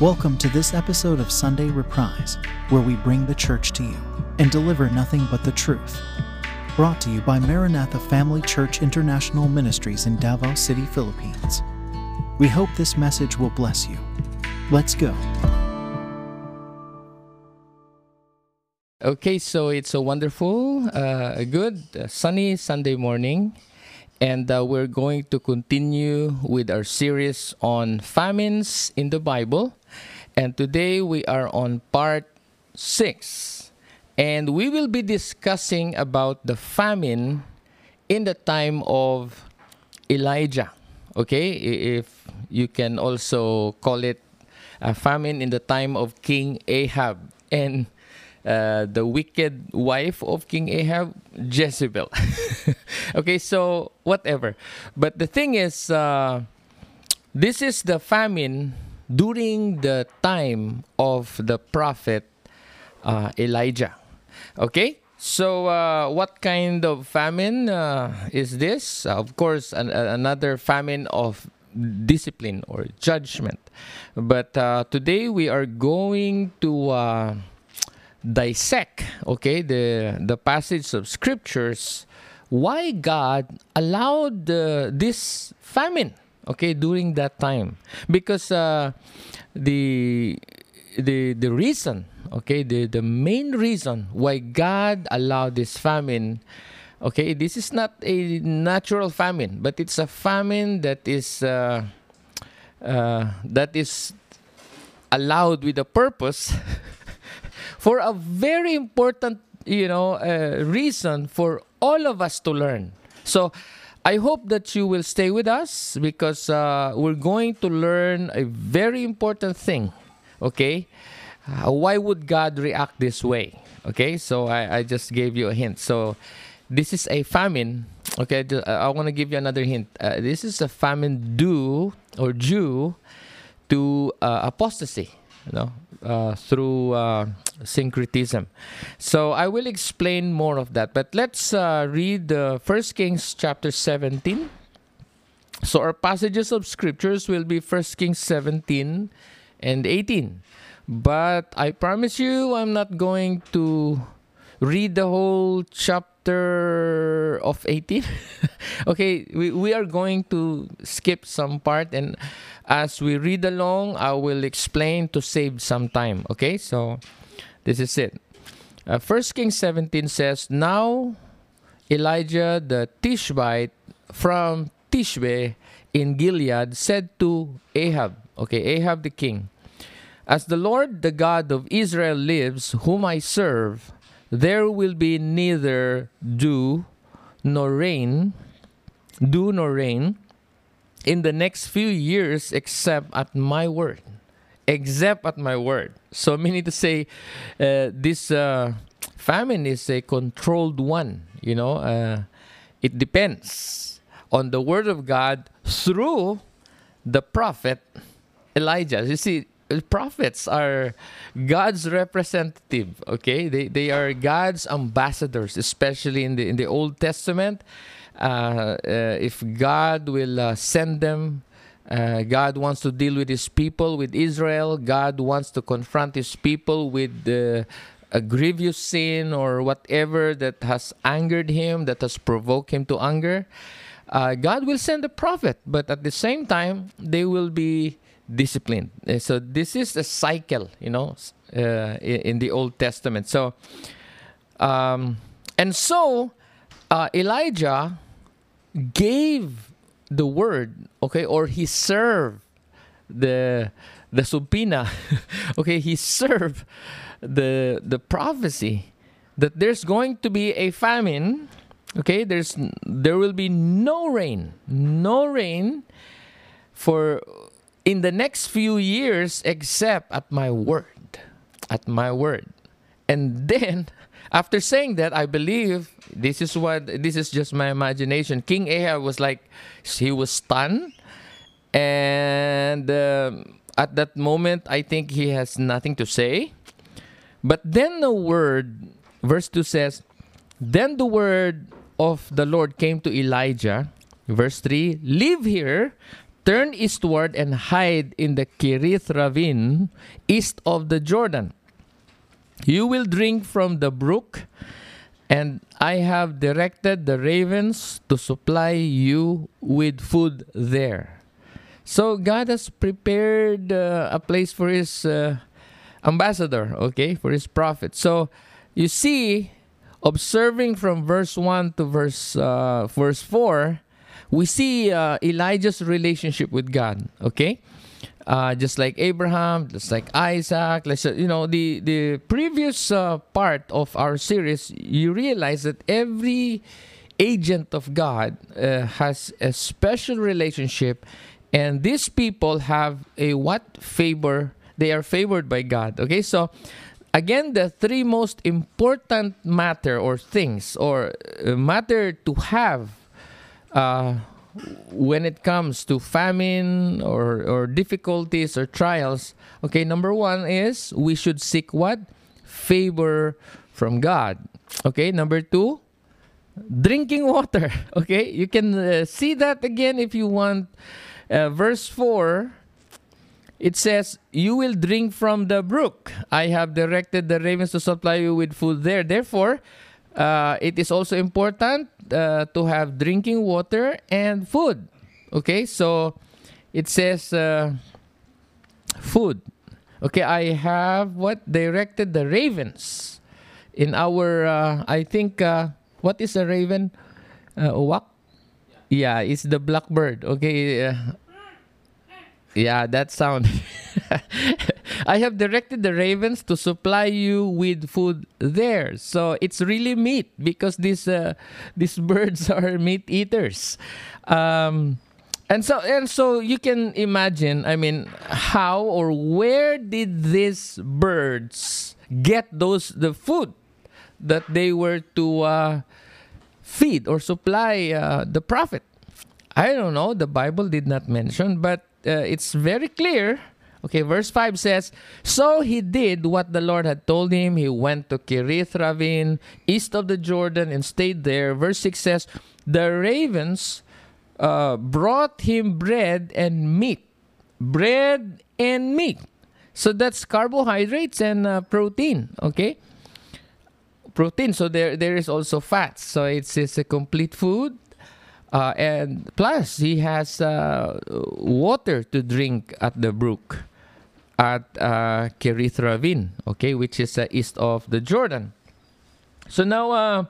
Welcome to this episode of Sunday Reprise, where we bring the church to you and deliver nothing but the truth. Brought to you by Maranatha Family Church International Ministries in Davao City, Philippines. We hope this message will bless you. Let's go. Okay, so it's a wonderful, good, sunny Sunday morning. And we're going to continue with our series on famines in the Bible. And today we are on part 6. And we will be discussing about the famine in the time of Elijah. Okay, if you can also call it a famine in the time of King Ahab. And the wicked wife of King Ahab, Jezebel. Okay, so whatever. But the thing is, this is the famine during the time of the prophet Elijah. Okay, so what kind of famine is this? Of course, another famine of discipline or judgment. But today we are going to dissect, okay, the passage of scriptures, why God allowed this famine, okay, during that time, because the reason, okay, the main reason why God allowed this famine, okay, this is not a natural famine, but it's a famine that is allowed with a purpose. For a very important, reason for all of us to learn. So, I hope that you will stay with us because we're going to learn a very important thing, okay? Why would God react this way? Okay, so I just gave you a hint. So, this is a famine. Okay, I want to give you another hint. This is a famine due to apostasy, through syncretism. So I will explain more of that. But let's read 1 Kings chapter 17. So our passages of scriptures will be 1 Kings 17 and 18. But I promise you I'm not going to read the whole chapter of 18. Okay, we are going to skip some part, and as we read along, I will explain to save some time. Okay, so this is it. 1 Kings 17 says, Now Elijah the Tishbite from Tishbe in Gilead said to Ahab, okay, Ahab the king, As the Lord the God of Israel lives, whom I serve, there will be neither dew nor rain in the next few years except at my word. So meaning to say, this famine is a controlled one. It depends on the word of God through the prophet Elijah. You see, prophets are God's representative, okay? They are God's ambassadors, especially in the Old Testament. If God will send them, God wants to deal with His people, with Israel. God wants to confront His people with a grievous sin or whatever that has angered Him, that has provoked Him to anger. God will send a prophet, but at the same time, they will be disciplined. So this is a cycle, in the Old Testament. So, Elijah gave the word, okay, or he served the subpoena, okay, he served the prophecy that there's going to be a famine, okay, there will be no rain for in the next few years, except at my word. And then, after saying that, I believe, this is just my imagination, King Ahab was like, he was stunned. And at that moment, I think he has nothing to say. But then the word, verse 2 says, Then the word of the Lord came to Elijah, verse 3, Leave here turn eastward and hide in the Kerith Ravine east of the Jordan. You will drink from the brook, and I have directed the ravens to supply you with food there. So God has prepared a place for his ambassador, okay, for his prophet. So you see, observing from verse 1 to verse 4, we see Elijah's relationship with God, okay? Just like Abraham, just like Isaac, you know, the previous part of our series, you realize that every agent of God has a special relationship, and these people have a what? Favor. They are favored by God, okay? So, again, the three most important matter or things or matter to have when it comes to famine or difficulties or trials, okay, number one is we should seek what? Favor from God. Okay, number two, drinking water. Okay, you can see that again if you want. Verse 4, it says, you will drink from the brook. I have directed the ravens to supply you with food there. Therefore, it is also important to have drinking water and food. Okay, so it says food. Okay, I have what? Directed the ravens. In our, I think, what is a raven? Uwak? Yeah, it's the blackbird. Okay, yeah, that sound. I have directed the ravens to supply you with food there. So it's really meat because these birds are meat eaters. And so you can imagine, I mean, how or where did these birds get the food that they were to feed or supply the prophet? I don't know. The Bible did not mention, but it's very clear. Okay, verse 5 says, so he did what the Lord had told him. He went to Kerith Ravine, east of the Jordan, and stayed there. Verse 6 says, the ravens brought him bread and meat. Bread and meat. So that's carbohydrates and protein, okay? Protein, so there is also fat. So it's a complete food. And plus, he has water to drink at the brook at Kerith Ravine, okay, which is east of the Jordan. So now,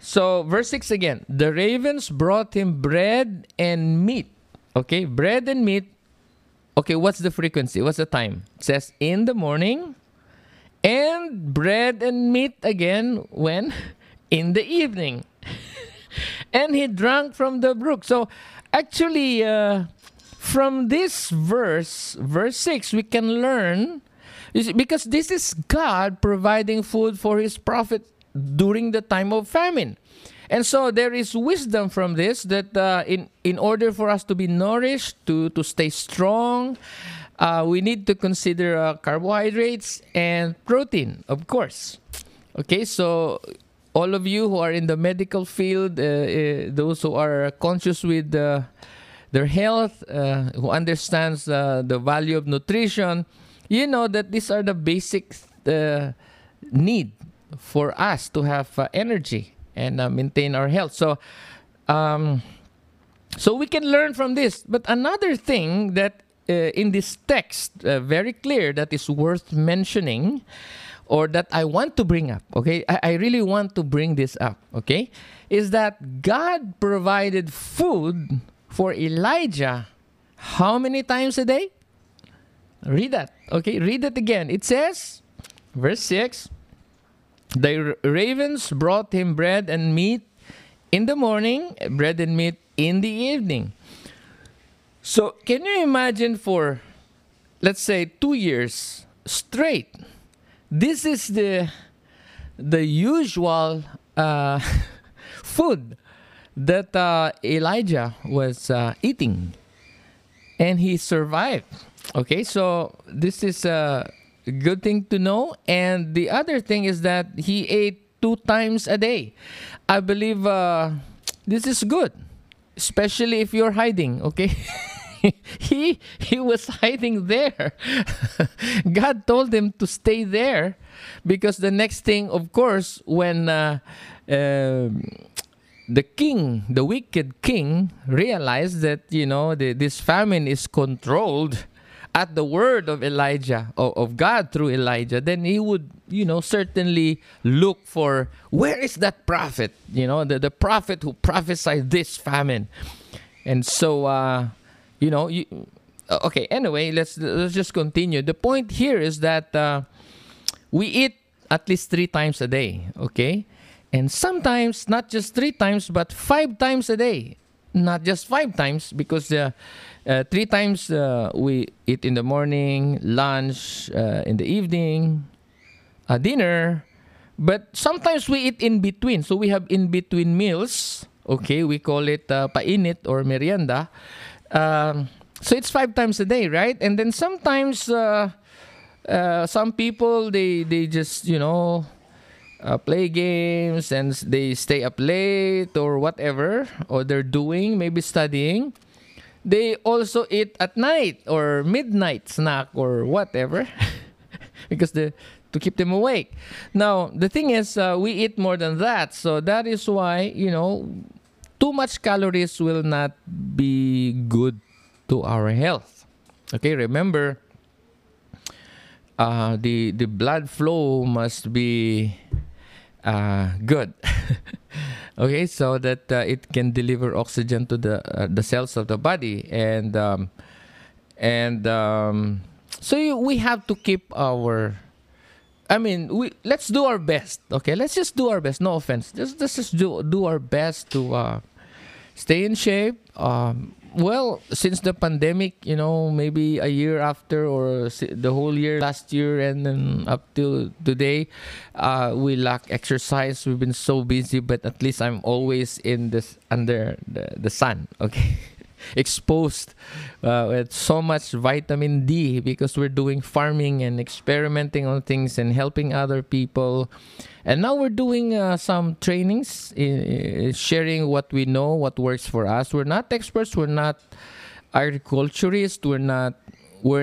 so verse 6 again, the ravens brought him bread and meat, okay, bread and meat. Okay, what's the frequency? What's the time? It says in the morning, and bread and meat again when? In the evening. And he drank from the brook. So, actually, from this verse, verse 6, we can learn, because this is God providing food for his prophet during the time of famine. And so, there is wisdom from this that in order for us to be nourished, to stay strong, we need to consider carbohydrates and protein, of course. Okay, so all of you who are in the medical field, those who are conscious with their health, who understands the value of nutrition, you know that these are the basic need for us to have energy and maintain our health. So, so we can learn from this. But another thing that in this text, very clear, that is worth mentioning, or that I want to bring up, okay? I really want to bring this up, okay? Is that God provided food for Elijah how many times a day? Read that, okay? Read it again. It says, verse 6, the ravens brought him bread and meat in the morning, bread and meat in the evening. So, can you imagine for, let's say, 2 years straight? This is the usual food that Elijah was eating, and he survived. Okay, so this is a good thing to know. And the other thing is that he ate 2 times a day. I believe this is good, especially if you're hiding. Okay, He was hiding there. God told him to stay there, because the next thing, of course, when the king, the wicked king, realized that, you know, this famine is controlled at the word of Elijah, of God through Elijah, then he would, you know, certainly look for, where is that prophet? You know, the prophet who prophesied this famine. And so, you know, okay, anyway, let's just continue. The point here is that we eat at least 3 times a day, okay? And sometimes, not just 3 times, but 5 times a day. Not just 5 times, because 3 times we eat in the morning, lunch, in the evening, dinner. But sometimes we eat in between. So we have in between meals. Okay, we call it painit or merienda. So it's 5 times a day, right? And then sometimes some people, they just, you know, play games, and they stay up late or whatever, or they're doing, maybe studying. They also eat at night or midnight snack or whatever, because to keep them awake. Now, the thing is, we eat more than that. So that is why, you know, too much calories will not be good to our health. Okay, remember, the blood flow must be good. Okay, so that it can deliver oxygen to the cells of the body, and so we have to keep our. I mean, let's do our best. Okay, let's just do our best. No offense. Let's just do our best to stay in shape. Well, since the pandemic, you know, maybe a year after, or the whole year last year, and then up till today, we lack exercise. We've been so busy, but at least I'm always in this under the sun, okay, exposed with so much vitamin D, because we're doing farming and experimenting on things and helping other people. And now we're doing some trainings, sharing what we know, what works for us. We're not experts. We're not agriculturists. We're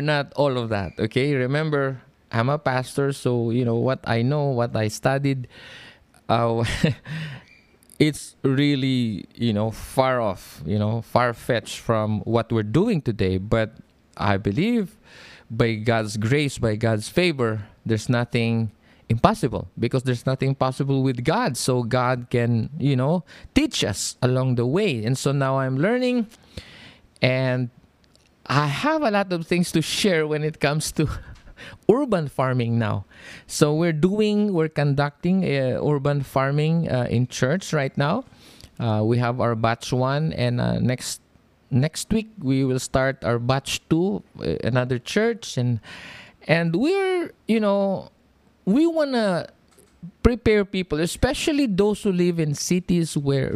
not all of that. Okay, remember, I'm a pastor, so you know what I know, what I studied. It's really, you know, far off, you know, far-fetched from what we're doing today. But I believe, by God's grace, by God's favor, there's nothing impossible, because there's nothing possible with God. So God can, you know, teach us along the way. And so now I'm learning, and I have a lot of things to share when it comes to urban farming now. So we're conducting urban farming in church right now. We have our batch 1, and next week we will start our batch 2, another church, and we're, you know, we want to prepare people, especially those who live in cities where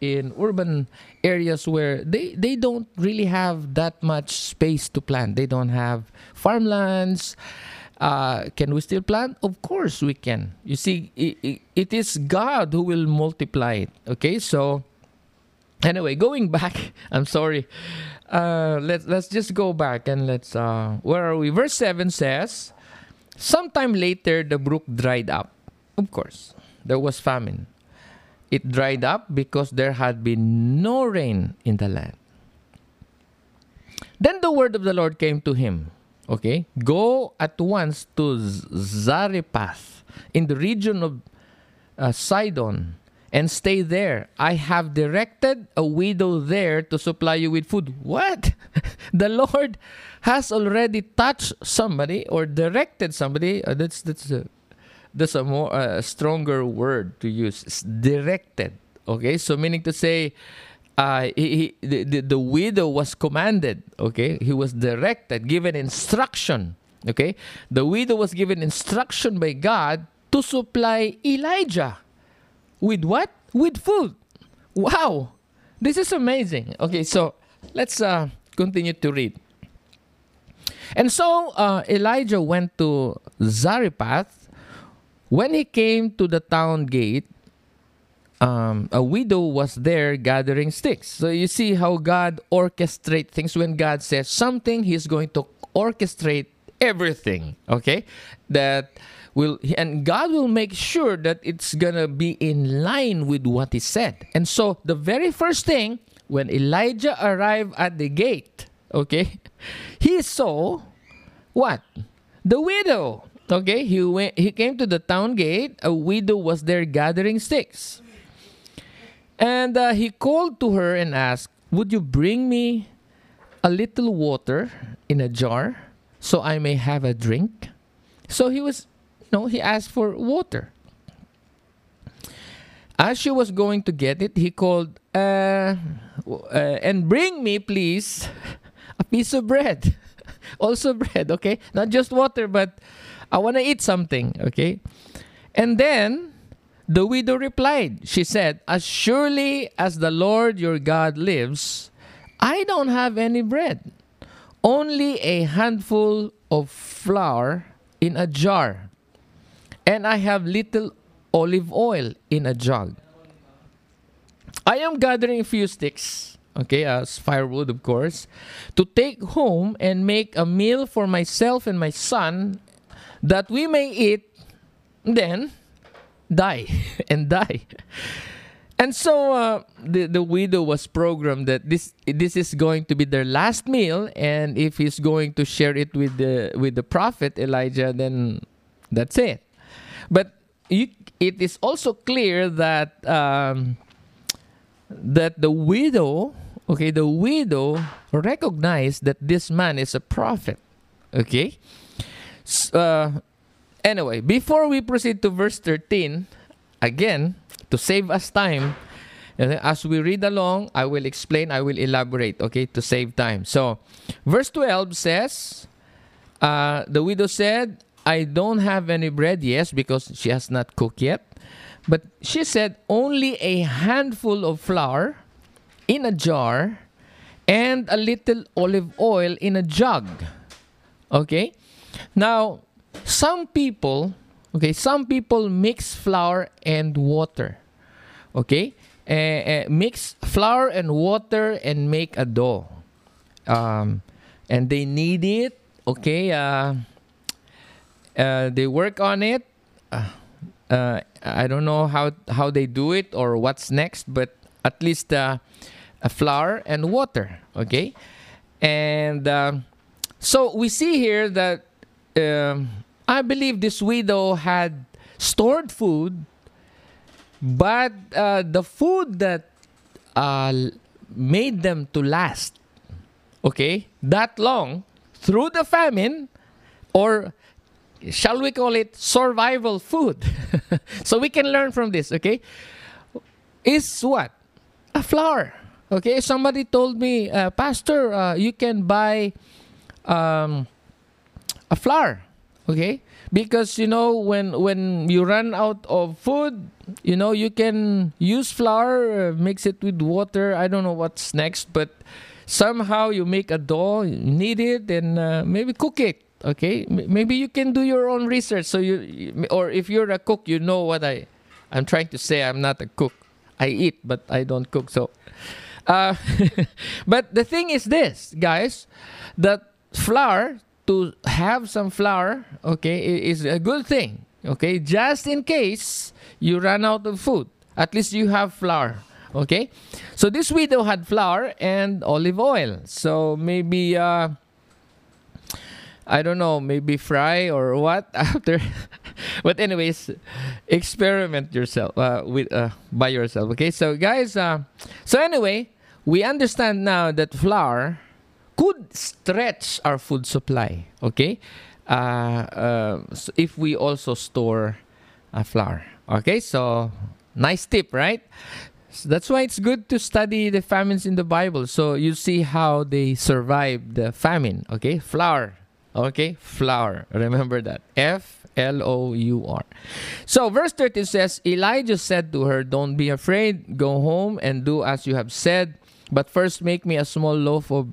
in urban areas where they don't really have that much space to plant. They don't have farmlands. Can we still plant? Of course we can. You see, it is God who will multiply it. Okay, so anyway, going back, I'm sorry. Let's just go back, and let's, where are we? Verse 7 says, sometime later the brook dried up. Of course, there was famine. It dried up because there had been no rain in the land. Then the word of the Lord came to him. Okay, go at once to Zarephath in the region of Sidon and stay there. I have directed a widow there to supply you with food. What? The Lord has already touched somebody or directed somebody. That's a more stronger word to use. It's directed. Okay, so meaning to say, the widow was commanded. Okay, he was directed, given instruction. Okay, the widow was given instruction by God to supply Elijah with what? With food. Wow, this is amazing. Okay, so let's continue to read. And so Elijah went to Zarephath. When he came to the town gate, a widow was there gathering sticks. So you see how God orchestrates things. When God says something, He's going to orchestrate everything, okay? That will, and God will make sure that it's gonna be in line with what He said. And so the very first thing, when Elijah arrived at the gate, okay, he saw what? The widow. Okay, he came to the town gate. A widow was there gathering sticks. And he called to her and asked, "Would you bring me a little water in a jar so I may have a drink?" So he was, no, he asked for water. As she was going to get it, he called, "And bring me, please, a piece of bread." Also bread, okay? Not just water, but I want to eat something, okay? And then the widow replied. She said, "As surely as the Lord your God lives, I don't have any bread, only a handful of flour in a jar, and I have little olive oil in a jug. I am gathering a few sticks," okay, as firewood, of course, "to take home and make a meal for myself and my son, that we may eat, then die," and die. And so the widow was programmed that this is going to be their last meal, and if he's going to share it with the prophet Elijah, then that's it. But it is also clear that the widow, okay, the widow recognized that this man is a prophet, okay. Anyway, before we proceed to verse 13, again, to save us time, as we read along, I will explain, I will elaborate, okay, to save time. So, verse 12 says, the widow said, "I don't have any bread," yes, because she has not cooked yet, but she said, "only a handful of flour in a jar and a little olive oil in a jug," okay? Now, some people mix flour and water, okay? Mix flour and water and make a dough. And they knead it, okay? They work on it. I don't know how they do it or what's next, but at least a flour and water, okay? And so we see here that I believe this widow had stored food, but the food that made them to last, okay, that long, through the famine, or shall we call it survival food, so we can learn from this, okay, is what? A flour, okay? Somebody told me, "Pastor, you can buy a flour, okay? Because, you know, when you run out of food, you know, you can use flour, mix it with water. I don't know what's next, but somehow you make a dough, knead it, and maybe cook it, okay? Maybe you can do your own research. So you, or if you're a cook, you know what I'm trying to say. I'm not a cook. I eat, but I don't cook. So, but the thing is this, guys, that flour, to have some flour, okay, is a good thing, okay? Just in case you run out of food, at least you have flour, okay? So this widow had flour and olive oil. So maybe, I don't know, maybe fry or what after. But anyways, experiment yourself by yourself, okay? So guys, so anyway, we understand now that flour could stretch our food supply, okay? So if we also store flour, okay? So, nice tip, right? So that's why it's good to study the famines in the Bible. So, you see how they survived the famine, okay? Flour, okay? Flour. Remember that. F-L-O-U-R. So, verse 13 says, "Elijah said to her, 'Don't be afraid. Go home and do as you have said. But first make me a small loaf of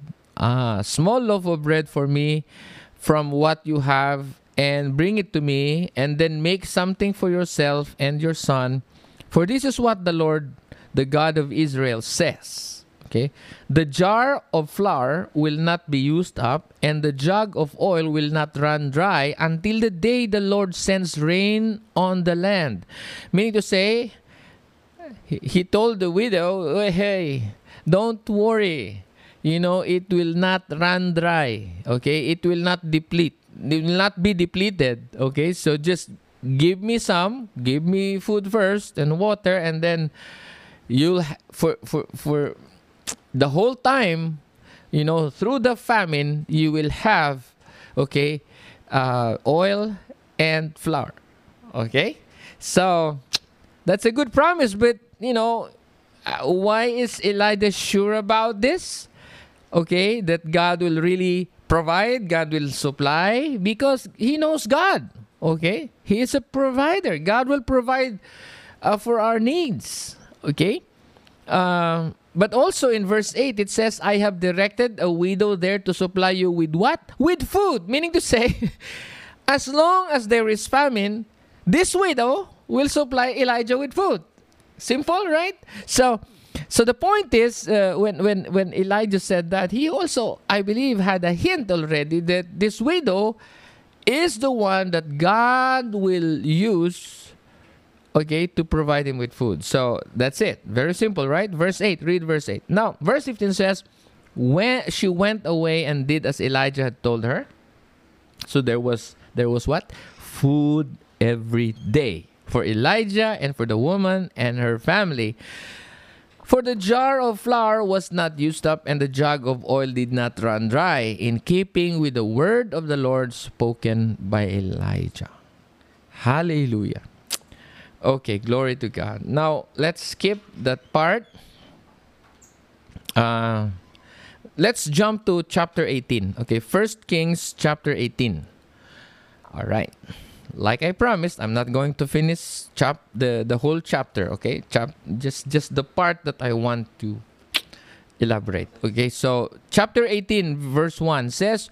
bread for me from what you have and bring it to me, and then make something for yourself and your son For this is what the Lord, the God of Israel, says. Okay? The jar of flour will not be used up, and the jug of oil will not run dry until the day the Lord sends rain on the land. Meaning to say, he told the widow, hey, don't worry. You know, it will not run dry. Okay? It will not deplete. It will not be depleted. Okay? So just give me some. Give me food first and water, and then you'll for the whole time, you know, through the famine, you will have, okay, oil and flour. Okay? So that's a good promise, but, you know, why is Elijah sure about this? Okay, that God will really provide, God will supply, because he knows God. Okay? He is a provider. God will provide for our needs. Okay? But also in verse 8, it says, I have directed a widow there to supply you with what? With food. Meaning to say, as long as there is famine, this widow will supply Elijah with food. Simple, right? So the point is, when Elijah said that, he also, I believe, had a hint already that this widow is the one that God will use, okay, to provide him with food. So that's it. Very simple, right? Verse 8. Read verse 8. Now, verse 15 says, when she went away and did as Elijah had told her. So there was what? Food every day for Elijah and for the woman and her family. For the jar of flour was not used up, and the jug of oil did not run dry, in keeping with the word of the Lord spoken by Elijah. Hallelujah. Okay, glory to God. Now, let's skip that part. Let's jump to chapter 18. Okay, 1 Kings chapter 18. All right. Like I promised, I'm not going to finish the whole chapter, okay? Just the part that I want to elaborate, okay? So, chapter 18, verse 1 says,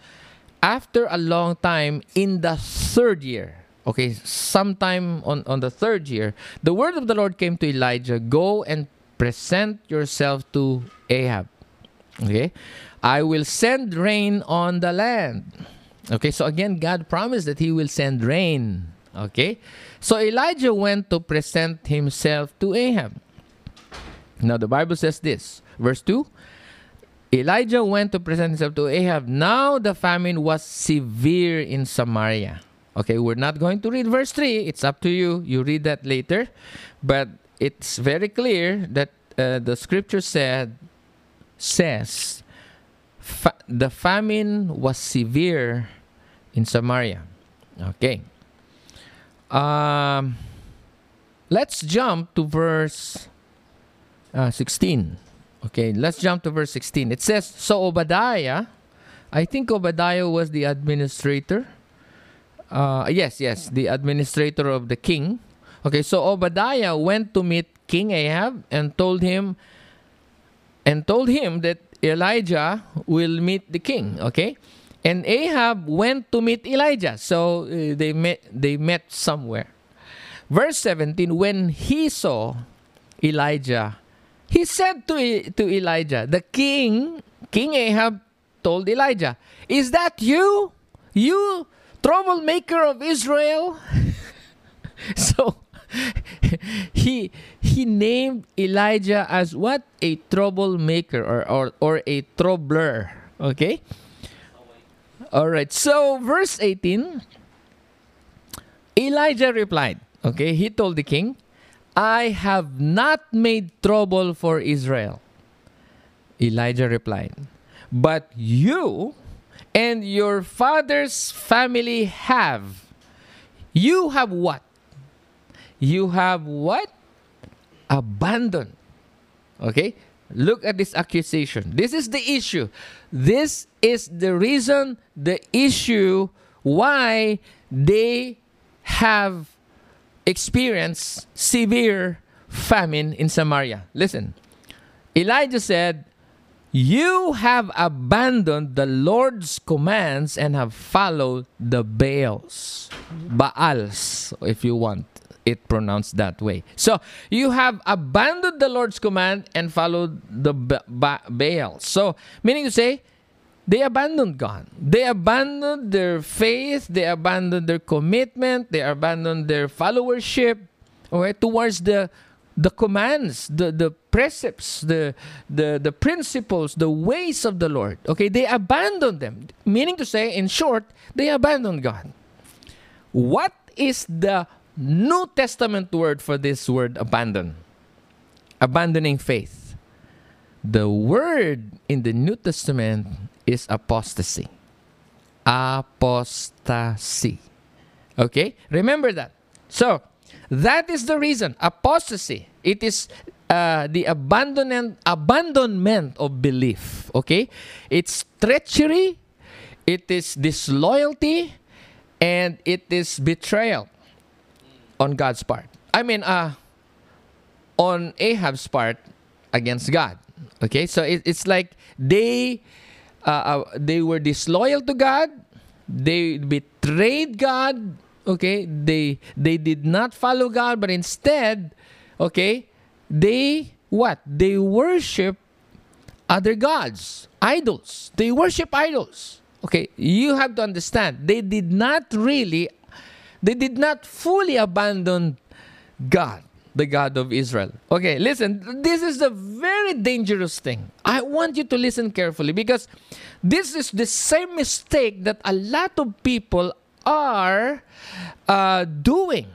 after a long time, in the third year, okay? Sometime on the third year, the word of the Lord came to Elijah, go and present yourself to Ahab, okay? I will send rain on the land. Okay, so again, God promised that He will send rain. Okay, so Elijah went to present himself to Ahab. Now, the Bible says this, verse 2, Elijah went to present himself to Ahab. Now, the famine was severe in Samaria. Okay, we're not going to read verse 3. It's up to you. You read that later. But it's very clear that the scripture says, the famine was severe in Samaria. Okay. Let's jump to verse 16. Okay, let's jump to verse 16. It says, so Obadiah, I think Obadiah was the administrator. Yes, the administrator of the king. Okay, so Obadiah went to meet King Ahab and told him that Elijah will meet the king, okay? And Ahab went to meet Elijah. So they met somewhere. Verse 17, when he saw Elijah, he said to Elijah, the king, King Ahab told Elijah, is that you? You troublemaker of Israel? So he named Elijah as what? A troublemaker or a troubler. Okay? Alright. So, verse 18, Elijah replied. Okay? He told the king, I have not made trouble for Israel. Elijah replied, but you and your father's family have. You have what? You have what? Abandon. Okay? Look at this accusation. This is the issue. This is the reason, the issue why they have experienced severe famine in Samaria. Listen. Elijah said, you have abandoned the Lord's commands and have followed the Baals. Baals, if you want. it pronounced that way. So you have abandoned the Lord's command and followed the Baal. So meaning to say, they abandoned God. They abandoned their faith. They abandoned their commitment. They abandoned their followership, okay, towards the commands, the precepts, the principles, the ways of the Lord. Okay, they abandoned them. Meaning to say, in short, they abandoned God. What is the New Testament word for this word abandon? Abandoning faith. The word in the New Testament is apostasy. Apostasy. Okay? Remember that. So, that is the reason. Apostasy. It is the abandonment of belief. Okay? It's treachery. It is disloyalty. And it is betrayal on God's part. I mean, on Ahab's part against God. Okay? So, it's like they were disloyal to God. They betrayed God. Okay, they did not follow God, but instead, okay, they worship other gods, idols. They worship idols. Okay, you have to understand, they did not fully abandon God, the God of Israel. Okay, listen, this is a very dangerous thing. I want you to listen carefully, because this is the same mistake that a lot of people are doing,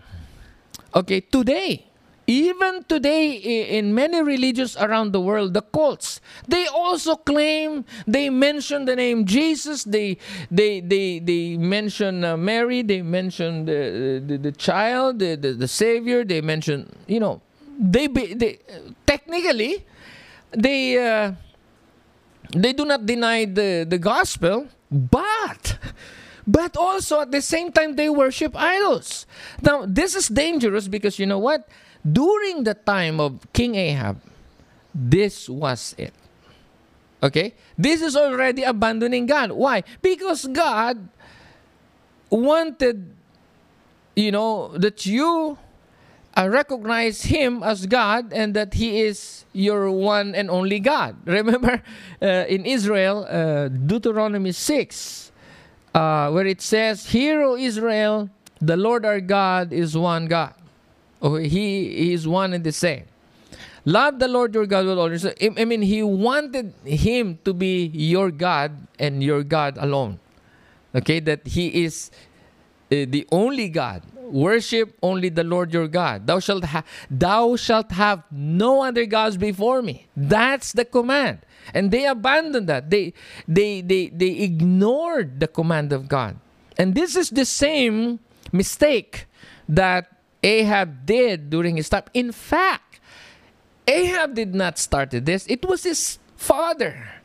okay, today. Even today, in many religions around the world, the cults, they also claim, they mention the name Jesus, they mention Mary, they mention the child, the Savior, they mention, you know, technically, they do not deny the gospel, but also, at the same time, they worship idols. Now, this is dangerous because, you know what? During the time of King Ahab, this was it. Okay? This is already abandoning God. Why? Because God wanted, you know, that you recognize Him as God and that He is your one and only God. Remember, in Israel, Deuteronomy 6, where it says, "Hear, O Israel, the Lord our God is one God." Okay, He is one and the same. Love the Lord your God with all your soul. I mean, He wanted Him to be your God and your God alone. Okay, that He is the only God. Worship only the Lord your God. Thou shalt have no other gods before me. That's the command. And they abandoned that. They ignored the command of God. And this is the same mistake that Ahab did during his time. In fact, Ahab did not start this. It was his father.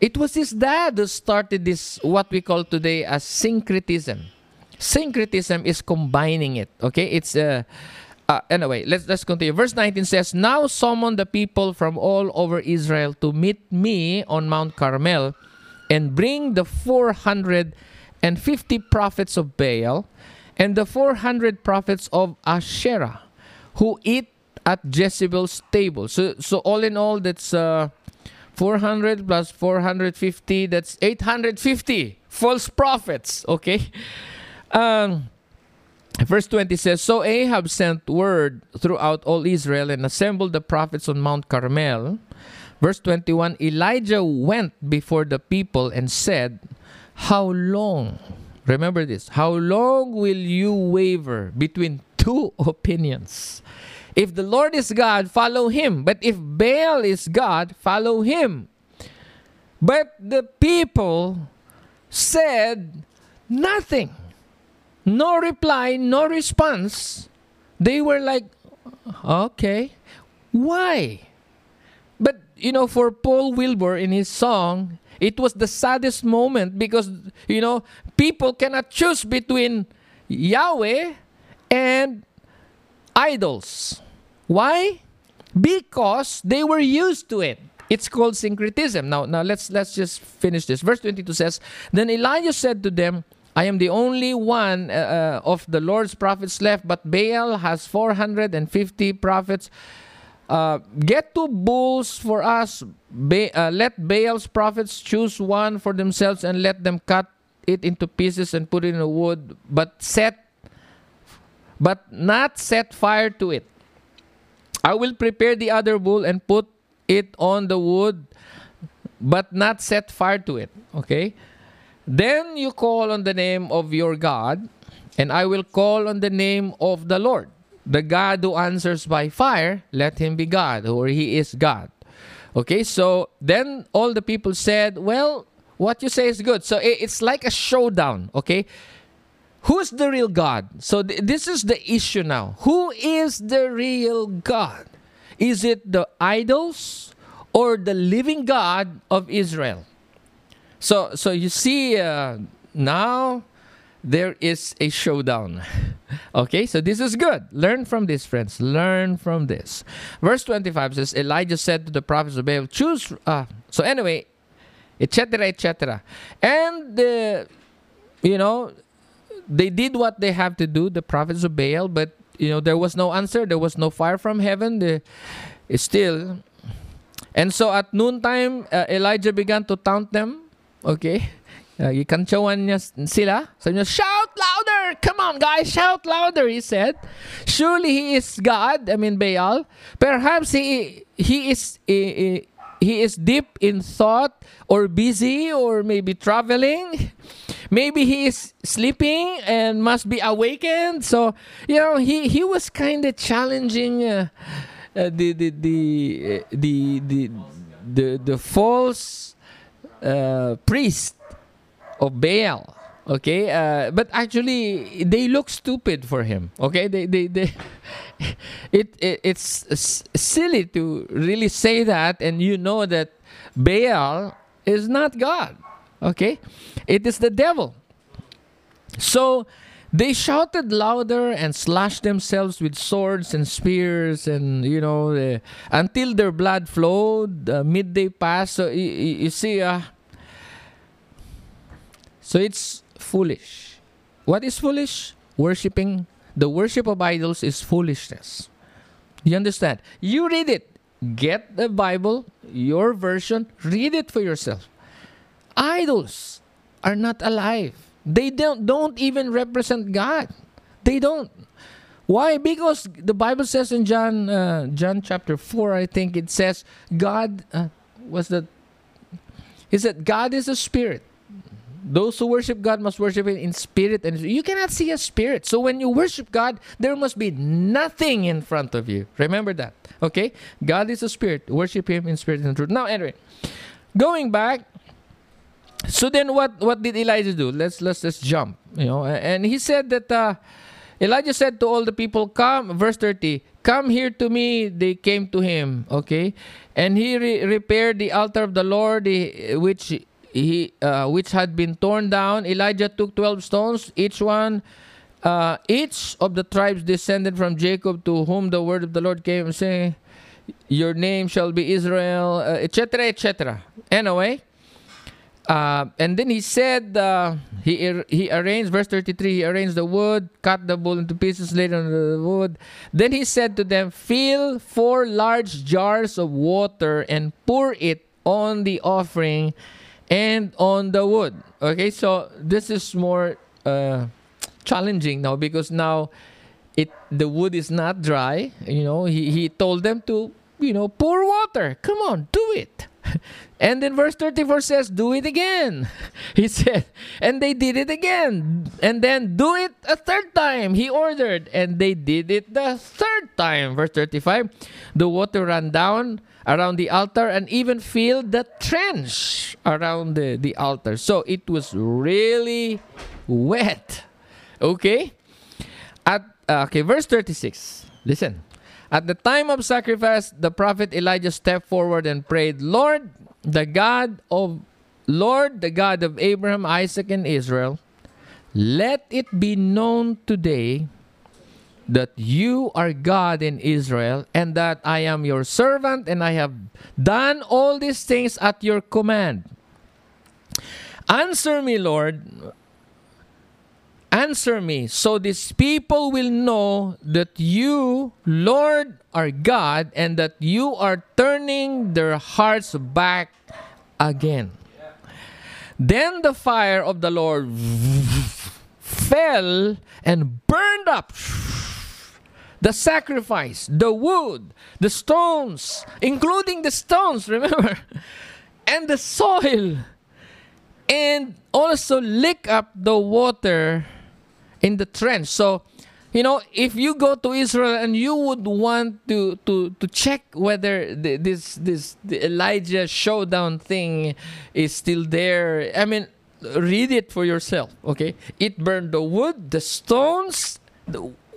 It was his dad who started this, what we call today as syncretism. Syncretism is combining it. Okay, it's anyway. Let's continue. Verse 19 says, "Now summon the people from all over Israel to meet me on Mount Carmel, and bring the 450 prophets of Baal, and the 400 prophets of Asherah, who eat at Jezebel's table." So all in all, that's 400 plus 450. That's 850 false prophets. Okay. Verse 20 says, "So Ahab sent word throughout all Israel and assembled the prophets on Mount Carmel." Verse 21, "Elijah went before the people and said, 'How long,'" remember this, "how long will you waver between two opinions? If the Lord is God, follow Him. But if Baal is God, follow him.' But the people said nothing. No reply, no response. They were like, okay, why? But, you know, for Paul Wilbur in his song, it was the saddest moment because, you know, people cannot choose between Yahweh and idols. Why? Because they were used to it. It's called syncretism. Now let's just finish this. Verse 22 says, "Then Elijah said to them, I am the only one of the Lord's prophets left, but Baal has 450 prophets. Get two bulls for us. Let Baal's prophets choose one for themselves and let them cut it into pieces and put it in a wood, but not set fire to it. I will prepare the other bull and put it on the wood, but not set fire to it. Okay? Then you call on the name of your God, and I will call on the name of the Lord. The God who answers by fire, let him be God, or he is God. Okay? So then all the people said, well, what you say is good. So it's like a showdown. Okay? Who's the real God? So this is the issue now. Who is the real God? Is it the idols or the living God of Israel? So you see, now there is a showdown. Okay, so this is good. Learn from this, friends. Learn from this. Verse 25 says, Elijah said to the prophets of Baal, choose... so anyway, etc., etc. And, you know... They did what they have to do, the prophets of Baal, but, you know, there was no answer. There was no fire from heaven. Still. And so at noontime, Elijah began to taunt them. Okay? Ikanchawan niya sila. Sabi niya, shout louder! Come on, guys, shout louder, he said. Surely he is God, I mean Baal. Perhaps he is deep in thought or busy or maybe traveling. Maybe he is sleeping and must be awakened. So, you know, he was kind of challenging the false priest of Baal. Okay, but actually they look stupid for him. Okay, they it's silly to really say that, and you know that Baal is not God. Okay? It is the devil. So they shouted louder and slashed themselves with swords and spears and, you know, until their blood flowed. Midday passed. So you see, so it's foolish. What is foolish? Worshipping. The worship of idols is foolishness. You understand? You read it. Get the Bible, your version, read it for yourself. Idols are not alive. They don't even represent God. They don't. Why? Because the Bible says in John, John chapter 4, I think it says, God was the... He said, God is a spirit. Those who worship God must worship it in spirit. And you cannot see a spirit. So when you worship God, there must be nothing in front of you. Remember that. Okay? God is a spirit. Worship him in spirit and truth. Now, anyway, going back... So then what did Elijah do? Let's just jump, you know. And he said that Elijah said to all the people, come, verse 30, come here to me. They came to him, okay? And he repaired the altar of the Lord, which had been torn down. Elijah took 12 stones, each of the tribes descended from Jacob, to whom the word of the Lord came, saying, your name shall be Israel, etc., etc. Anyway, and then he said, he arranged, verse 33, he arranged the wood, cut the bull into pieces, laid on the wood. Then he said to them, fill 4 large jars of water and pour it on the offering and on the wood. Okay, so this is more challenging now, because now the wood is not dry. You know, he told them to, you know, pour water. Come on, do it. And then verse 34 says, do it again. He said, and they did it again. And then do it a third time, he ordered. And they did it the third time. Verse 35, the water ran down around the altar and even filled the trench around the altar. So it was really wet. Okay? Verse 36. Listen. At the time of sacrifice, the prophet Elijah stepped forward and prayed, Lord, the God of Abraham, Isaac, and Israel, let it be known today that you are God in Israel, and that I am your servant, and I have done all these things at your command. Answer me, Lord, Answer me, so these people will know that you, Lord, are God, and that you are turning their hearts back again. Yeah. Then the fire of the Lord fell and burned up the sacrifice, the wood, the stones, including the stones, remember, and the soil, and also lick up the water in the trench. So, you know, if you go to Israel and you would want to check whether the Elijah showdown thing is still there, I mean, read it for yourself, okay? It burned the wood, the stones.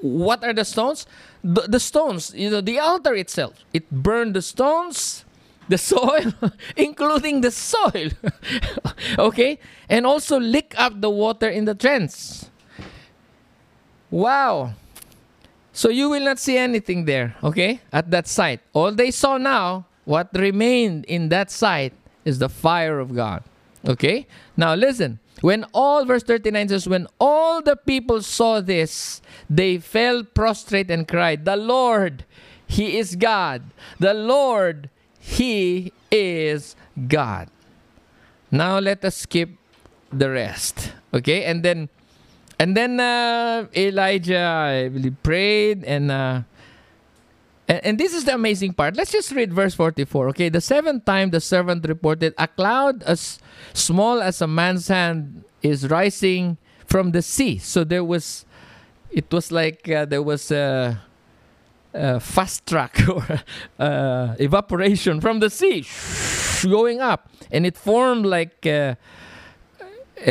What are the stones? The stones, you know, the altar itself. It burned the stones, the soil, including the soil, okay? And also lick up the water in the trench. Wow. So you will not see anything there, okay, at that site. All they saw now, what remained in that site, is the fire of God, okay? Now listen. When all, verse 39 says, when all the people saw this, they fell prostrate and cried, the Lord, He is God. The Lord, He is God. Now let us skip the rest, okay? And then Elijah, I believe, prayed, and this is the amazing part. Let's just read verse 44, okay? The seventh time the servant reported, a cloud as small as a man's hand is rising from the sea. So there was, it was like there was a fast track or evaporation from the sea going up, and it formed like a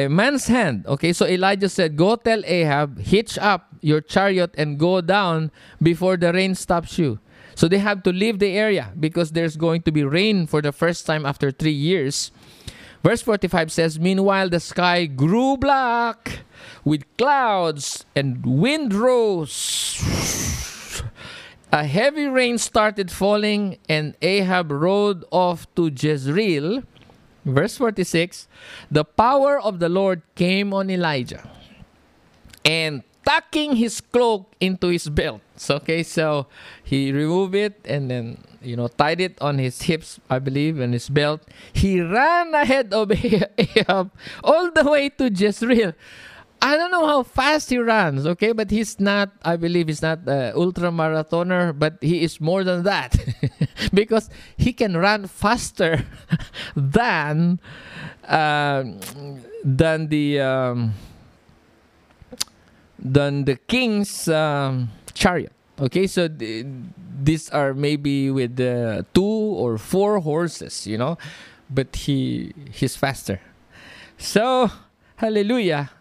man's hand. Okay, so Elijah said, go tell Ahab, hitch up your chariot and go down before the rain stops you. So they have to leave the area because there's going to be rain for the first time after 3 years. Verse 45 says, meanwhile, the sky grew black with clouds and wind rose. A heavy rain started falling and Ahab rode off to Jezreel. Verse 46, the power of the Lord came on Elijah, and tucking his cloak into his belt. So, okay, so he removed it and then, you know, tied it on his hips, I believe, and his belt. He ran ahead of Ahab all the way to Jezreel. I don't know how fast he runs, okay, but he's not, I believe he's not an ultra-marathoner, but he is more than that because he can run faster than the king's chariot, okay? So these are maybe with 2 or 4 horses, you know, but he's faster. So, hallelujah.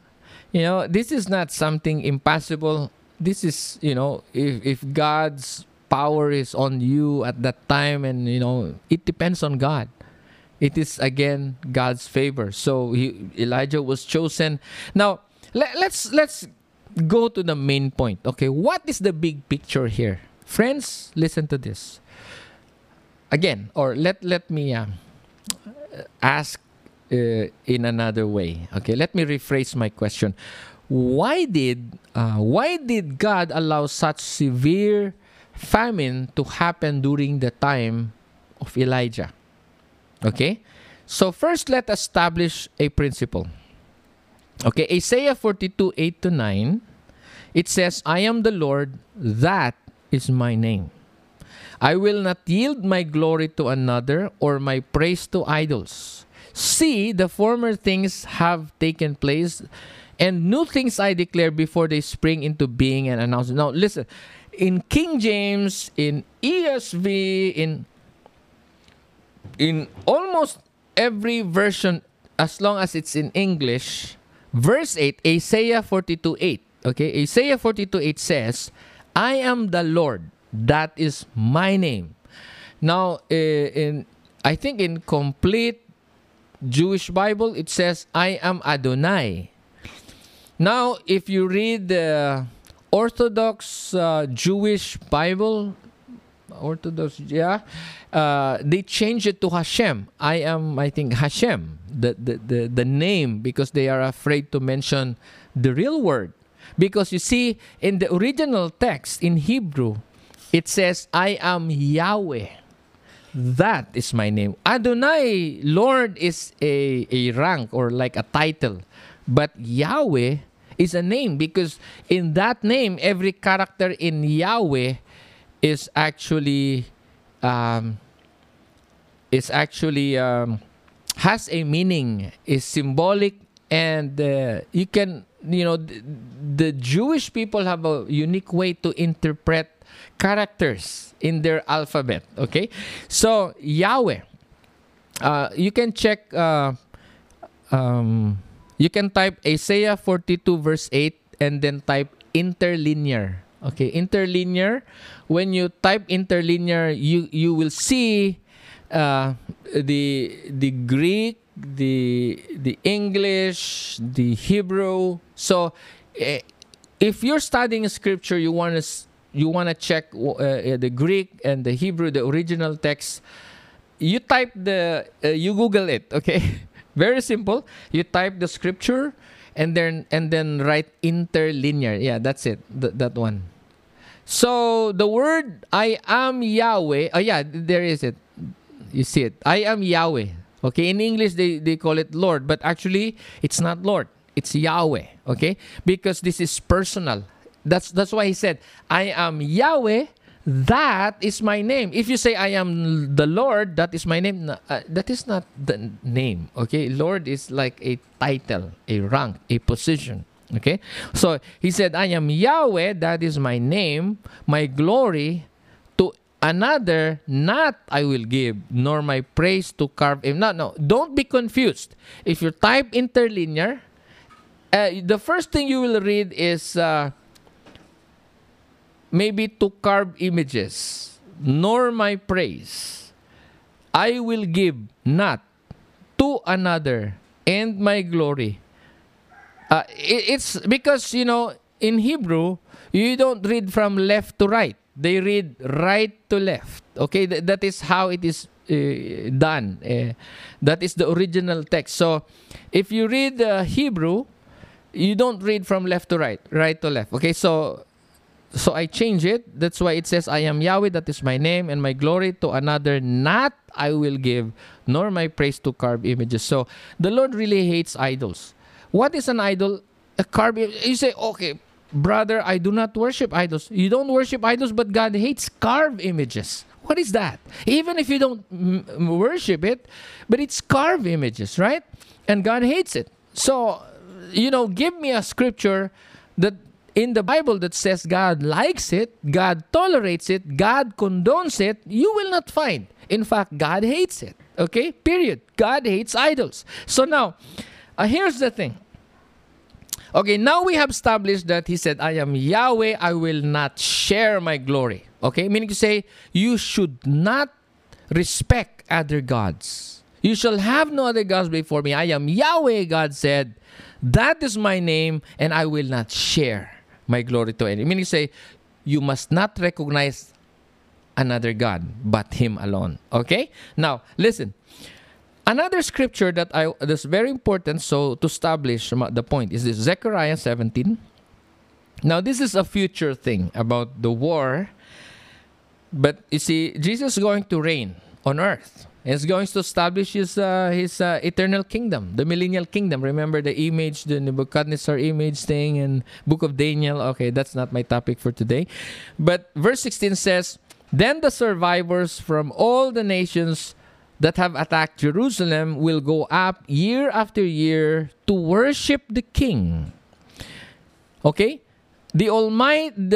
You know, this is not something impossible. This is, you know, if God's power is on you at that time, and, you know, it depends on God. It is, again, God's favor. So Elijah was chosen. Now, let's go to the main point. Okay, what is the big picture here? Friends, listen to this. Again, or let me ask in another way. Okay, let me rephrase my question. Why did God allow such severe famine to happen during the time of Elijah? Okay, so first let us establish a principle. Okay, Isaiah 42:8-9, it says, I am the Lord, that is my name. I will not yield my glory to another or my praise to idols. See, the former things have taken place, and new things I declare before they spring into being and announce. Now, listen, in King James, in ESV, in almost every version, as long as it's in English, verse 8, Isaiah 42:8. Okay, Isaiah 42:8 says, I am the Lord, that is my name. Now, I think in complete Jewish Bible, it says, I am Adonai. Now, if you read the Orthodox Jewish Bible, they changed it to Hashem. I am, I think, Hashem, the name, because they are afraid to mention the real word. Because you see, in the original text in Hebrew, it says, I am Yahweh. That is my name. Adonai, Lord, is a rank or like a title. But Yahweh is a name, because in that name, every character in Yahweh is actually has a meaning, is symbolic, and you can, you know, the Jewish people have a unique way to interpret characters in their alphabet. Okay, so Yahweh, you can check, you can type Isaiah 42 verse 8 and then type interlinear. Okay, interlinear. When you type interlinear, you will see the Greek, the English, the Hebrew. So, if you're studying scripture, you want to check the Greek and the Hebrew, the original text. You type you Google it. Okay, very simple. You type the scripture, and then write interlinear. Yeah, that's it. That one. So the word I am Yahweh. Oh yeah, there is it. You see it. I am Yahweh. Okay, in English they call it Lord, but actually it's not Lord. It's Yahweh. Okay, because this is personal. That's why he said, I am Yahweh. That is my name. If you say I am the Lord, that is my name. No, that is not the name. Okay, Lord is like a title, a rank, a position. Okay, so he said, I am Yahweh. That is my name. My glory to another, not I will give, nor my praise to carve him. No, don't be confused. If you type interlinear, the first thing you will read is maybe to carve images, nor my praise. I will give not to another, and my glory. It's because, you know, in Hebrew, you don't read from left to right. They read right to left. Okay, that is how it is done. That is the original text. So, if you read Hebrew, you don't read from left to right, right to left. Okay, So I change it. That's why it says, I am Yahweh, that is my name, and my glory to another, not I will give, nor my praise to carved images. So the Lord really hates idols. What is an idol? A carved image. You say, okay, brother, I do not worship idols. You don't worship idols, but God hates carved images. What is that? Even if you don't worship it, but it's carved images, right? And God hates it. So, you know, give me a scripture that in the Bible that says God likes it, God tolerates it, God condones it. You will not find. In fact, God hates it. Okay? Period. God hates idols. So now, here's the thing. Okay, now we have established that he said, I am Yahweh, I will not share my glory. Okay? Meaning to say, you should not respect other gods. You shall have no other gods before me. I am Yahweh, God said. That is my name, and I will not share my glory to any. Meaning, say, you must not recognize another God but Him alone. Okay? Now, listen. Another scripture that's very important, so to establish the point, is this Zechariah 17. Now, this is a future thing about the war. But, you see, Jesus is going to reign on earth. It's going to establish his eternal kingdom, the millennial kingdom. Remember the image, the Nebuchadnezzar image thing, and Book of Daniel. Okay, that's not my topic for today. But verse 16 says, then the survivors from all the nations that have attacked Jerusalem will go up year after year to worship the King. Okay? The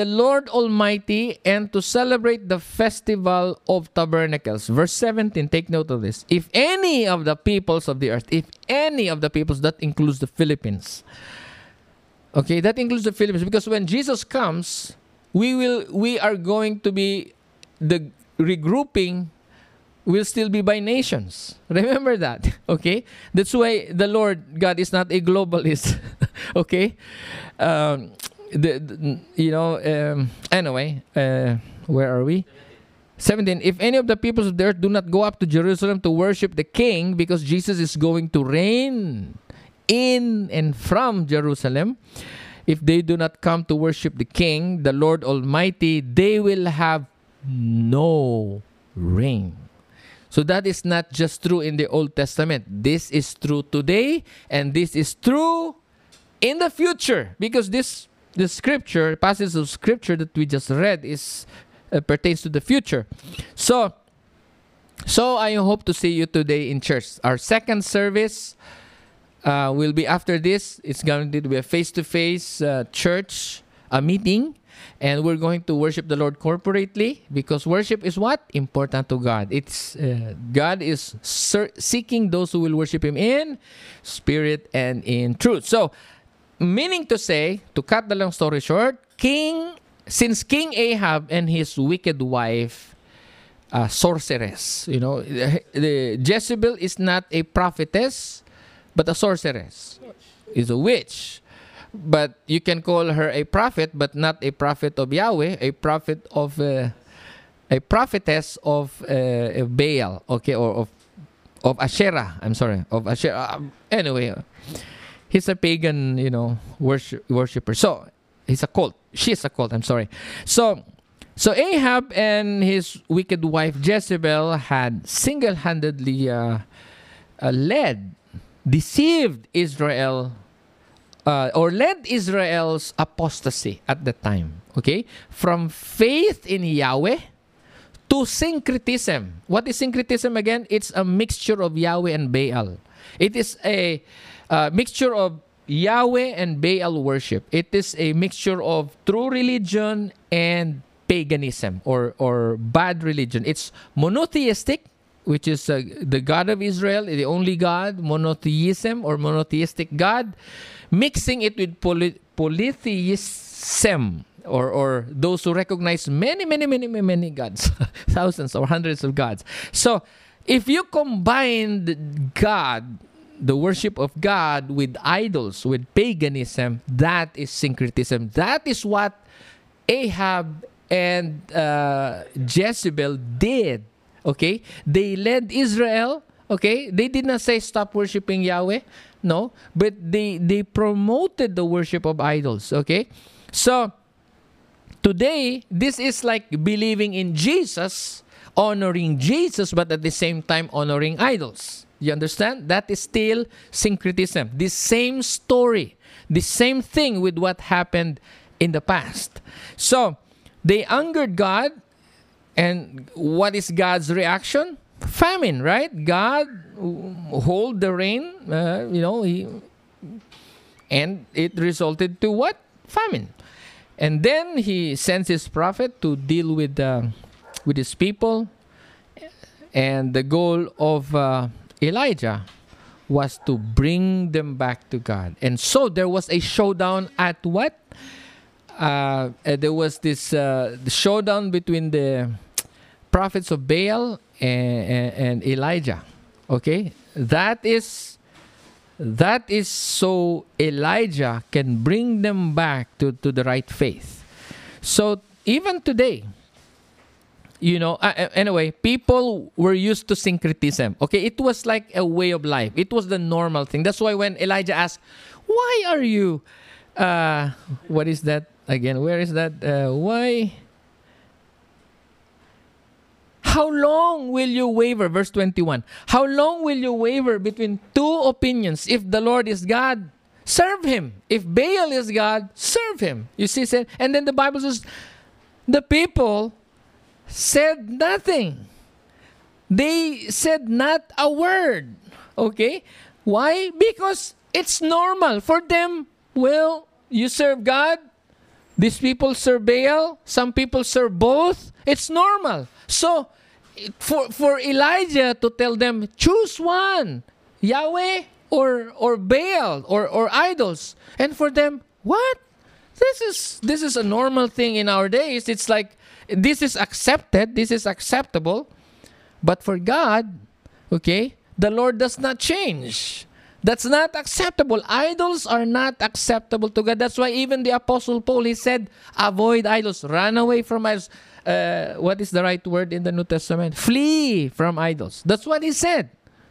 Lord Almighty, and to celebrate the festival of tabernacles. Verse 17, take note of this. If any of the peoples of the earth, if any of the peoples, that includes the Philippines. Okay, that includes the Philippines. Because when Jesus comes, we are going to be, the regrouping will still be by nations. Remember that, okay? That's why the Lord God is not a globalist, okay? Where are we? 17. If any of the peoples of the earth do not go up to Jerusalem to worship the King, because Jesus is going to reign in and from Jerusalem, if they do not come to worship the King, the Lord Almighty, they will have no rain. So that is not just true in the Old Testament. This is true today, and this is true in the future, because the scripture, passage of scripture that we just read is pertains to the future. So I hope to see you today in church. Our second service will be after this. It's going to be a face-to-face church meeting. And we're going to worship the Lord corporately, because worship is what? Important to God. It's God is seeking those who will worship Him in spirit and in truth. So, meaning to say, to cut the long story short, King Ahab and his wicked wife, sorceress, you know, the Jezebel is not a prophetess, but a sorceress, is a witch. But you can call her a prophet, but not a prophet of Yahweh, a prophetess of Baal, okay, or of Asherah. I'm sorry, of Asherah. Anyway, he's a pagan, you know, worshipper. So he's a cult. She's a cult. I'm sorry. So Ahab and his wicked wife Jezebel had single-handedly led, deceived Israel. Or led Israel's apostasy at that time, okay? From faith in Yahweh to syncretism. What is syncretism again? It's a mixture of Yahweh and Baal. It is a mixture of Yahweh and Baal worship. It is a mixture of true religion and paganism or bad religion. It's monotheistic, which is the God of Israel, the only God, monotheism or monotheistic God, mixing it with polytheism or those who recognize many gods, thousands or hundreds of gods. So if you combine God, the worship of God, with idols, with paganism, that is syncretism. That is what Ahab and Jezebel did. Okay, they led Israel. Okay, they did not say stop worshiping Yahweh, no, but they promoted the worship of idols. Okay, so today this is like believing in Jesus, honoring Jesus, but at the same time honoring idols. You understand? That is still syncretism. The same story, the same thing with what happened in the past. So they angered God. And what is God's reaction? Famine, right? God hold the rain, you know, and it resulted to what? Famine. And then He sends His prophet to deal with His people. And the goal of Elijah was to bring them back to God. And so there was a showdown at what? There was this showdown between the prophets of Baal and Elijah. Okay, that is so Elijah can bring them back to the right faith. So even today, you know, anyway, people were used to syncretism. Okay, it was like a way of life. It was the normal thing. That's why when Elijah asked, "Why are you?" What is that? Again, where is that? Why? How long will you waver? Verse 21. How long will you waver between two opinions? If the Lord is God, serve Him. If Baal is God, serve Him. You see, said, and then the Bible says, the people said nothing. They said not a word. Okay? Why? Because it's normal for them. Well, you serve God. These people serve Baal. Some people serve both. It's normal. So, for Elijah to tell them, choose one, Yahweh or Baal or idols, and for them, what? This is a normal thing in our days. It's like this is accepted. This is acceptable. But for God, okay, the Lord does not change. That's not acceptable. Idols are not acceptable to God. That's why even the Apostle Paul, he said, avoid idols. Run away from idols. What is the right word in the New Testament? Flee from idols. That's what he said.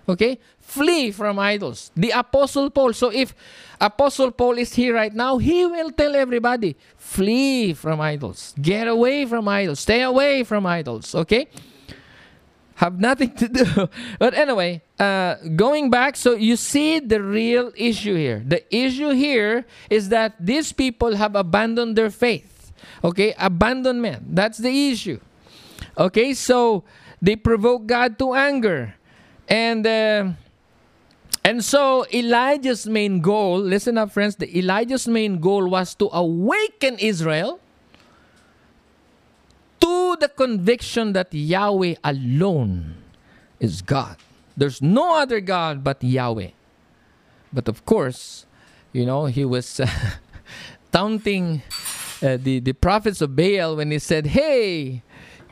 Okay? Flee from idols. The Apostle Paul. So if Apostle Paul is here right now, he will tell everybody, flee from idols. Get away from idols. Stay away from idols. Okay? Have nothing to do. But anyway, going back, so you see the real issue here. The issue here is that these people have abandoned their faith. Okay? Abandonment. That's the issue. Okay? So they provoke God to anger. And so Elijah's main goal, listen up friends, the Elijah's main goal was to awaken Israel to the conviction that Yahweh alone is God. There's no other God but Yahweh. But of course, you know, he was taunting the prophets of Baal when he said, hey,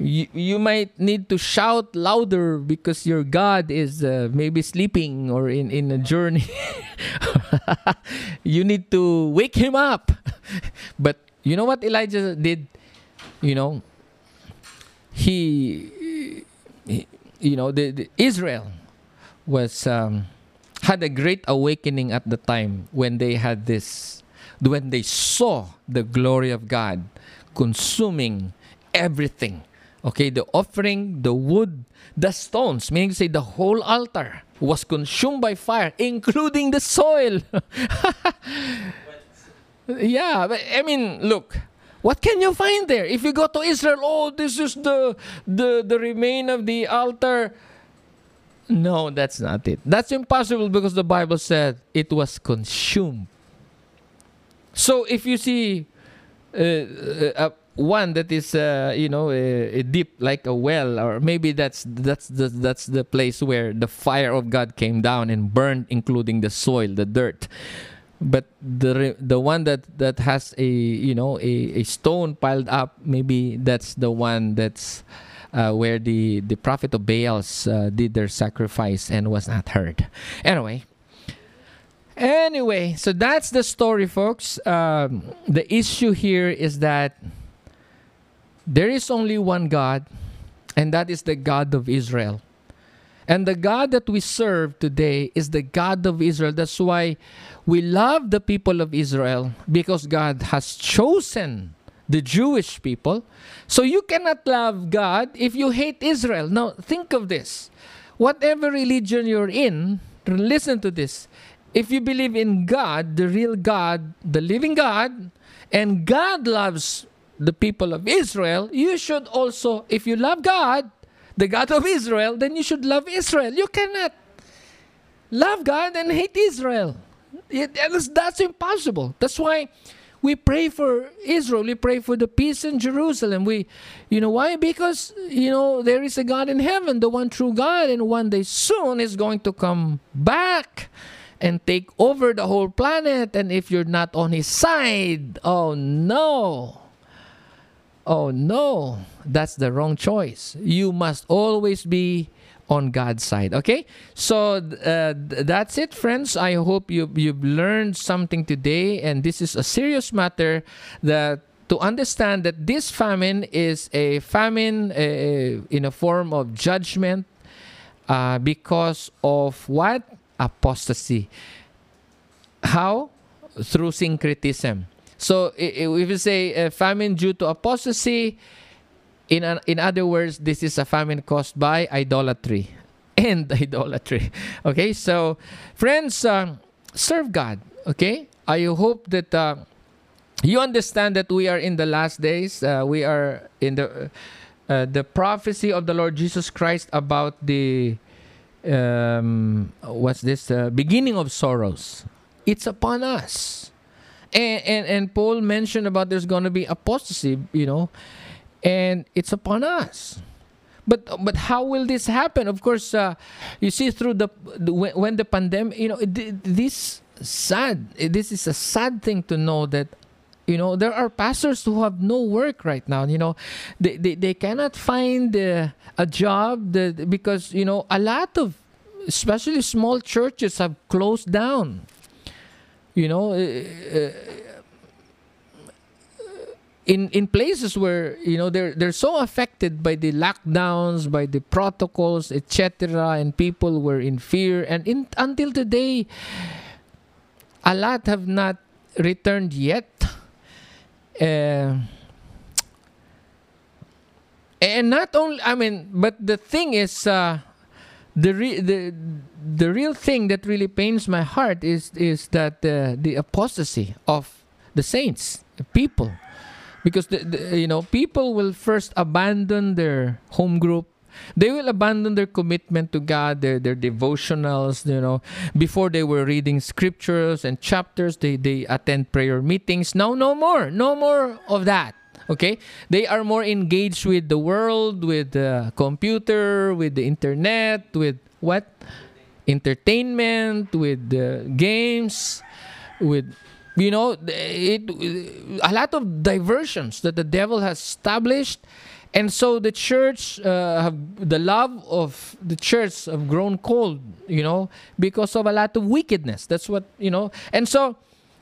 you might need to shout louder because your God is maybe sleeping or in a journey. You need to wake him up. But you know what Elijah did? You know, the Israel was had a great awakening at the time when they had this, when they saw the glory of God consuming everything. Okay, the offering, the wood, the stones, meaning to say the whole altar was consumed by fire, including the soil. Yeah, but I mean, look, what can you find there? If you go to Israel, oh, this is the remain of the altar. No, that's not it. That's impossible because the Bible said it was consumed. So if you see one that is, deep like a well, or maybe that's the place where the fire of God came down and burned, including the soil, the dirt. But the one that has a stone piled up, maybe that's the one that's where the prophet of Baals did their sacrifice and was not heard. Anyway, so that's the story, folks. The issue here is that there is only one God, and that is the God of Israel. And the God that we serve today is the God of Israel. That's why we love the people of Israel, because God has chosen the Jewish people. So you cannot love God if you hate Israel. Now, think of this. Whatever religion you're in, listen to this. If you believe in God, the real God, the living God, and God loves the people of Israel, you should also, if you love God, the God of Israel, then you should love Israel. You cannot love God and hate Israel. That's impossible. That's why we pray for Israel. We pray for the peace in Jerusalem. You know why? Because, there is a God in heaven, the one true God, and one day soon is going to come back and take over the whole planet. And if you're not on his side, oh no. Oh no, that's the wrong choice. You must always be on God's side, okay? So that's it, friends. I hope you've learned something today, and this is a serious matter that to understand that this famine is a famine in a form of judgment because of what? Apostasy. How? Through syncretism. So if you say famine due to apostasy, in other words, this is a famine caused by idolatry. And idolatry. Okay, so friends, serve God. Okay, I hope that you understand that we are in the last days. We are in the prophecy of the Lord Jesus Christ about the, beginning of sorrows. It's upon us. And Paul mentioned about there's going to be apostasy, and it's upon us. But how will this happen? Of course, you see through when the pandemic, this is a sad thing to know that, there are pastors who have no work right now. They cannot find a job because, a lot of, especially small churches have closed down. in places where, you know, they're so affected by the lockdowns, by the protocols, etc., and people were in fear, and until today a lot have not returned yet. And not only, I mean, but the thing is, the real thing that really pains my heart is that the apostasy of the saints, the people, because you know, people will first abandon their home group. They will abandon their commitment to God, their devotionals, you know. Before they were reading scriptures and chapters, they attend prayer meetings. Now, no more of that, okay? They are more engaged with the world, with the computer, with the internet, with what? Entertainment, with games, with, you know, a lot of diversions that the devil has established. And so the church, the love of the church have grown cold, you know, because of a lot of wickedness. That's what, you know. And so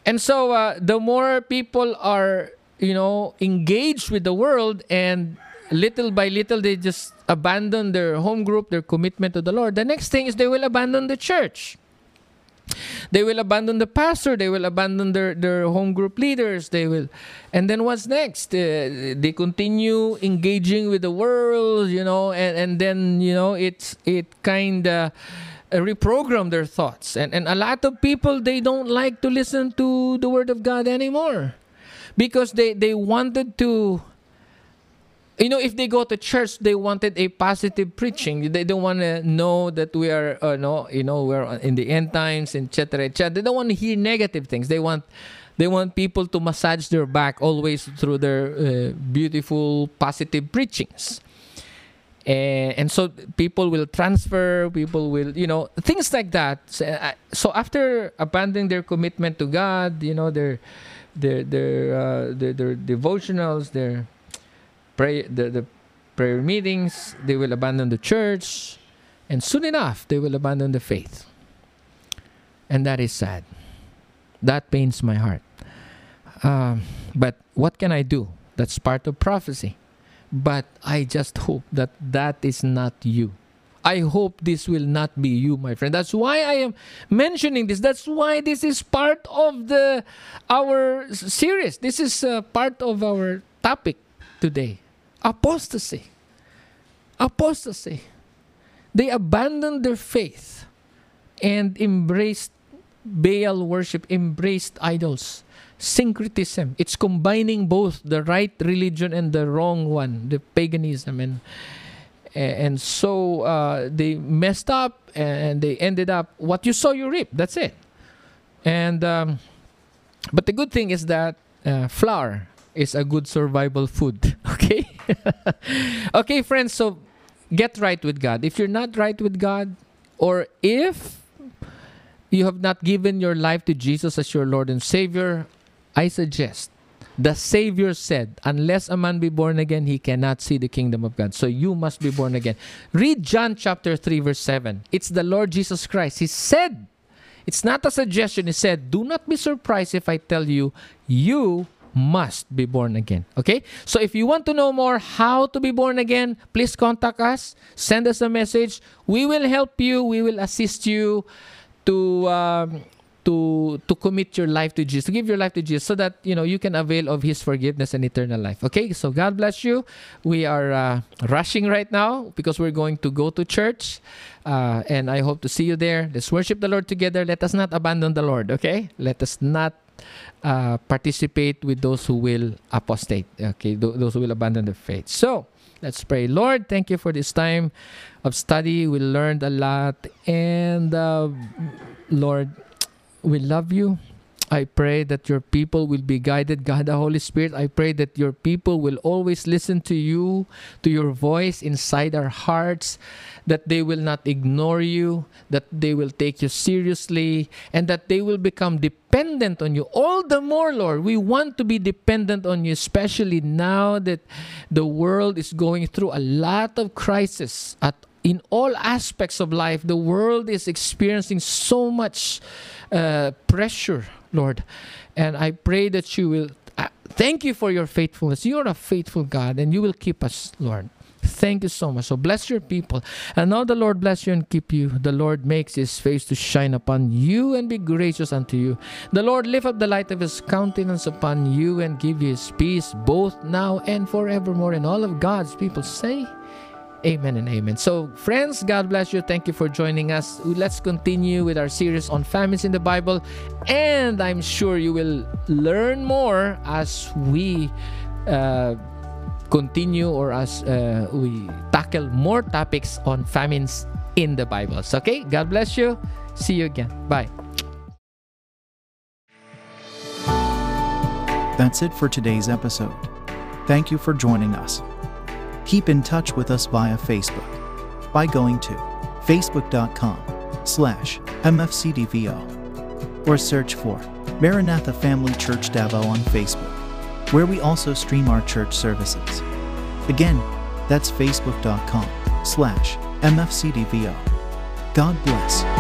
the more people are, you know, engaged with the world, and little by little they just abandon their home group, their commitment to the Lord. The next thing is they will abandon the church. They will abandon the pastor. They will abandon their home group leaders. They will, and then what's next? They continue engaging with the world, you know, and then, you know, it kind of reprogram their thoughts. And a lot of people, they don't like to listen to the Word of God anymore, because they wanted to. You know, if they go to church, they wanted a positive preaching. They don't want to know that we are, we're in the end times, etc., etc. They don't want to hear negative things. They want people to massage their back always through their beautiful positive preachings, and so people will transfer. People will, you know, things like that. So after abandoning their commitment to God, you know, their devotionals, their the prayer meetings, they will abandon the church, and soon enough they will abandon the faith. And that is sad. That pains my heart. But what can I do? That's part of prophecy. But I just hope that is not you. I hope this will not be you, my friend. That's why I am mentioning this. That's why this is part of our series. This is part of our topic today. Apostasy. They abandoned their faith and embraced Baal worship, embraced idols. Syncretism. It's combining both the right religion and the wrong one, the paganism. And so they messed up, and they ended up, what you sow, you reap. That's it. And but the good thing is that flour is a good survival food. Okay? Okay, friends, so get right with God. If you're not right with God, or if you have not given your life to Jesus as your Lord and Savior, I suggest, the Savior said, unless a man be born again, he cannot see the kingdom of God. So you must be born again. Read John chapter 3, verse 7. It's the Lord Jesus Christ. He said, it's not a suggestion. He said, do not be surprised if I tell you, you must be born again. Okay? So if you want to know more how to be born again, please contact us. Send us a message. We will help you. We will assist you to commit your life to Jesus, to give your life to Jesus, so that, you know, you can avail of His forgiveness and eternal life. Okay? So God bless you. We are rushing right now because we're going to go to church. And I hope to see you there. Let's worship the Lord together. Let us not abandon the Lord. Okay? Let us not participate with those who will apostate, okay, those who will abandon the faith. So let's pray. Lord, thank you for this time of study. We learned a lot, and Lord, we love you. I pray that your people will be guided, God the Holy Spirit. I pray that your people will always listen to you, to your voice inside our hearts, that they will not ignore you, that they will take you seriously, and that they will become dependent on you. All the more, Lord, we want to be dependent on you, especially now that the world is going through a lot of crisis in all aspects of life. The world is experiencing so much pressure, Lord. And I pray that you will Thank you for your faithfulness. You are a faithful God, and you will keep us, Lord. Thank you so much. So bless your people. And now the Lord bless you and keep you. The Lord makes his face to shine upon you and be gracious unto you. The Lord lift up the light of his countenance upon you and give you his peace, both now and forevermore. And all of God's people say, amen and amen. So friends, God bless you. Thank you for joining us. Let's continue with our series on famines in the Bible. And I'm sure you will learn more as we continue, or as we tackle more topics on famines in the Bible. Okay, God bless you. See you again. Bye. That's it for today's episode. Thank you for joining us. Keep in touch with us via Facebook by going to facebook.com/mfcdvo or search for Maranatha Family Church Davao on Facebook, where we also stream our church services. Again, that's facebook.com/mfcdvo. God bless.